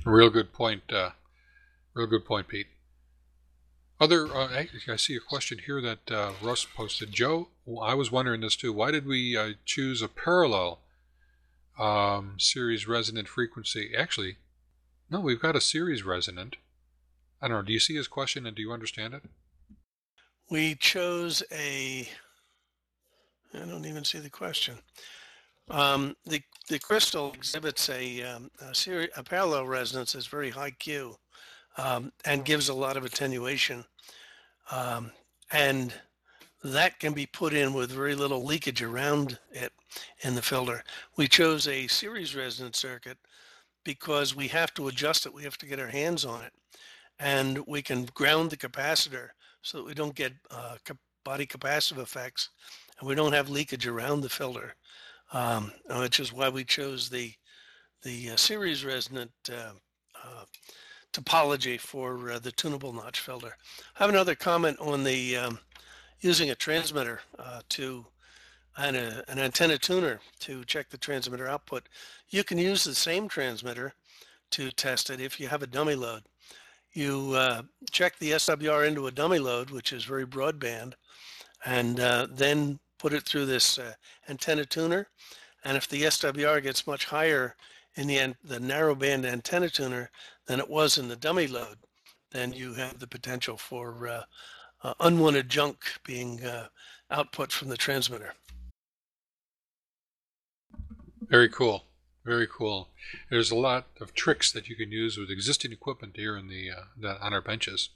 Real good point. Pete. I see a question here that Russ posted. Joe, I was wondering this too. Why did we choose a parallel series resonant frequency? Actually, no, we've got a series resonant. I don't know, do you see his question and do you understand it? We chose a, I don't even see the question. The crystal exhibits a parallel resonance that's very high Q and gives a lot of attenuation. And that can be put in with very little leakage around it in the filter. We chose a series resonant circuit because we have to adjust it. We have to get our hands on it. And we can ground the capacitor so that we don't get body capacitive effects, and we don't have leakage around the filter, which is why we chose the series resonant topology for the tunable notch filter. I have another comment on the using a transmitter an antenna tuner to check the transmitter output. You can use the same transmitter to test it if you have a dummy load. You check the SWR into a dummy load, which is very broadband, and then put it through this antenna tuner. And if the SWR gets much higher in the narrowband antenna tuner than it was in the dummy load, then you have the potential for unwanted junk being output from the transmitter. Very cool. Very cool. There's a lot of tricks that you can use with existing equipment here in the on our benches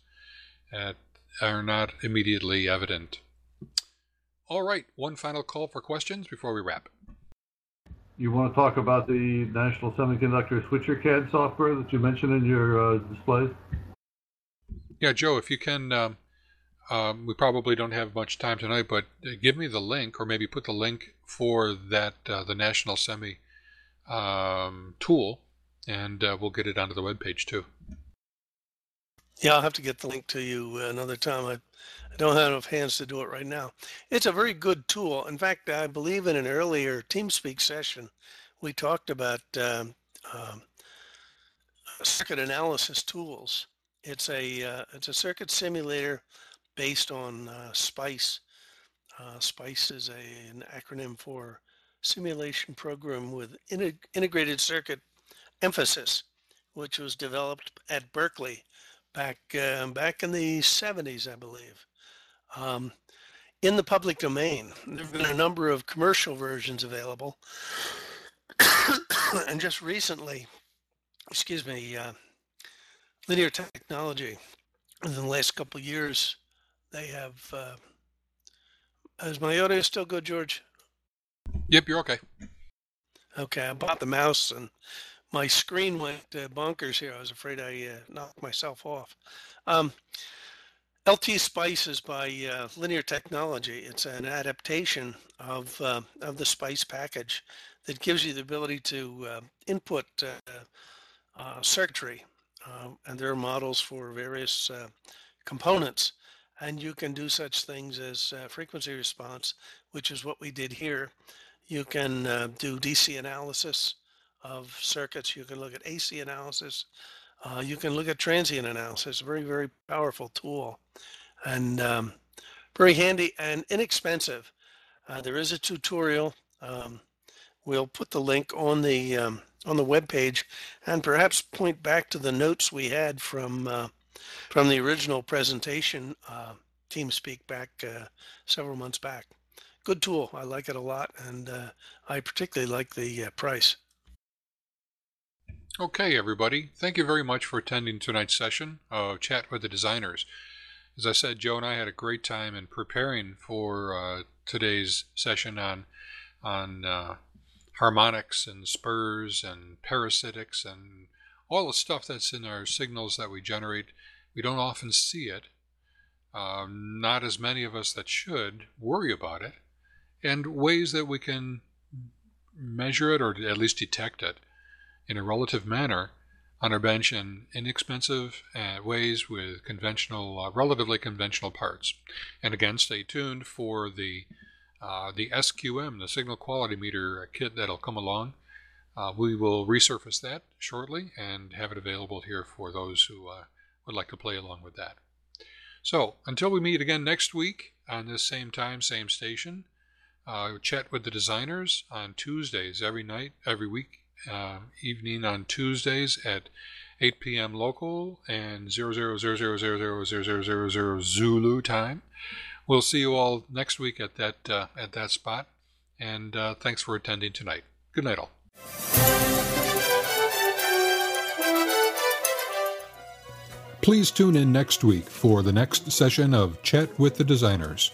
that are not immediately evident. All right, one final call for questions before we wrap. You want to talk about the National Semiconductor Switcher CAD software that you mentioned in your displays? Yeah, Joe, if you can. We probably don't have much time tonight, but give me the link, or maybe put the link for that the National Semi tool, and we'll get it onto the webpage too. Yeah, I'll have to get the link to you another time. I don't have enough hands to do it right now. It's a very good tool. In fact, I believe in an earlier TeamSpeak session, we talked about circuit analysis tools. It's a circuit simulator based on SPICE. SPICE is an acronym for Simulation Program with Integrated Circuit Emphasis, which was developed at Berkeley back in the 70s, I believe, in the public domain. There have been a number of commercial versions available, and just recently, excuse me, Linear Technology, in the last couple of years, they have, is my audio still good, George? Yep, you're okay. Okay, I bought the mouse and my screen went bonkers here. I was afraid I knocked myself off. LTSpice is by Linear Technology. It's an adaptation of the SPICE package that gives you the ability to input circuitry, and there are models for various components. And you can do such things as frequency response, which is what we did here. You can do DC analysis of circuits. You can look at AC analysis. You can look at transient analysis. Very, very powerful tool, and very handy and inexpensive. There is a tutorial. We'll put the link on the web page, and perhaps point back to the notes we had from the original presentation, TeamSpeak, back several months back. Good tool. I like it a lot, and I particularly like the price. Okay, everybody. Thank you very much for attending tonight's session of Chat with the Designers. As I said, Joe and I had a great time in preparing for today's session on harmonics and spurs and parasitics and all the stuff that's in our signals that we generate. We don't often see it. Not as many of us that should worry about it, and ways that we can measure it or at least detect it in a relative manner on our bench in inexpensive ways with conventional, relatively conventional parts. And again, stay tuned for the SQM, the signal quality meter kit that'll come along. We will resurface that shortly and have it available here for those who would like to play along with that. So until we meet again next week on this same time, same station, Chat with the Designers on Tuesdays every night, every week. Evening on Tuesdays at 8 p.m. local and 00:00:00:00:00 Zulu time. We'll see you all next week at that spot. And thanks for attending tonight. Good night all. Please tune in next week for the next session of Chat with the Designers.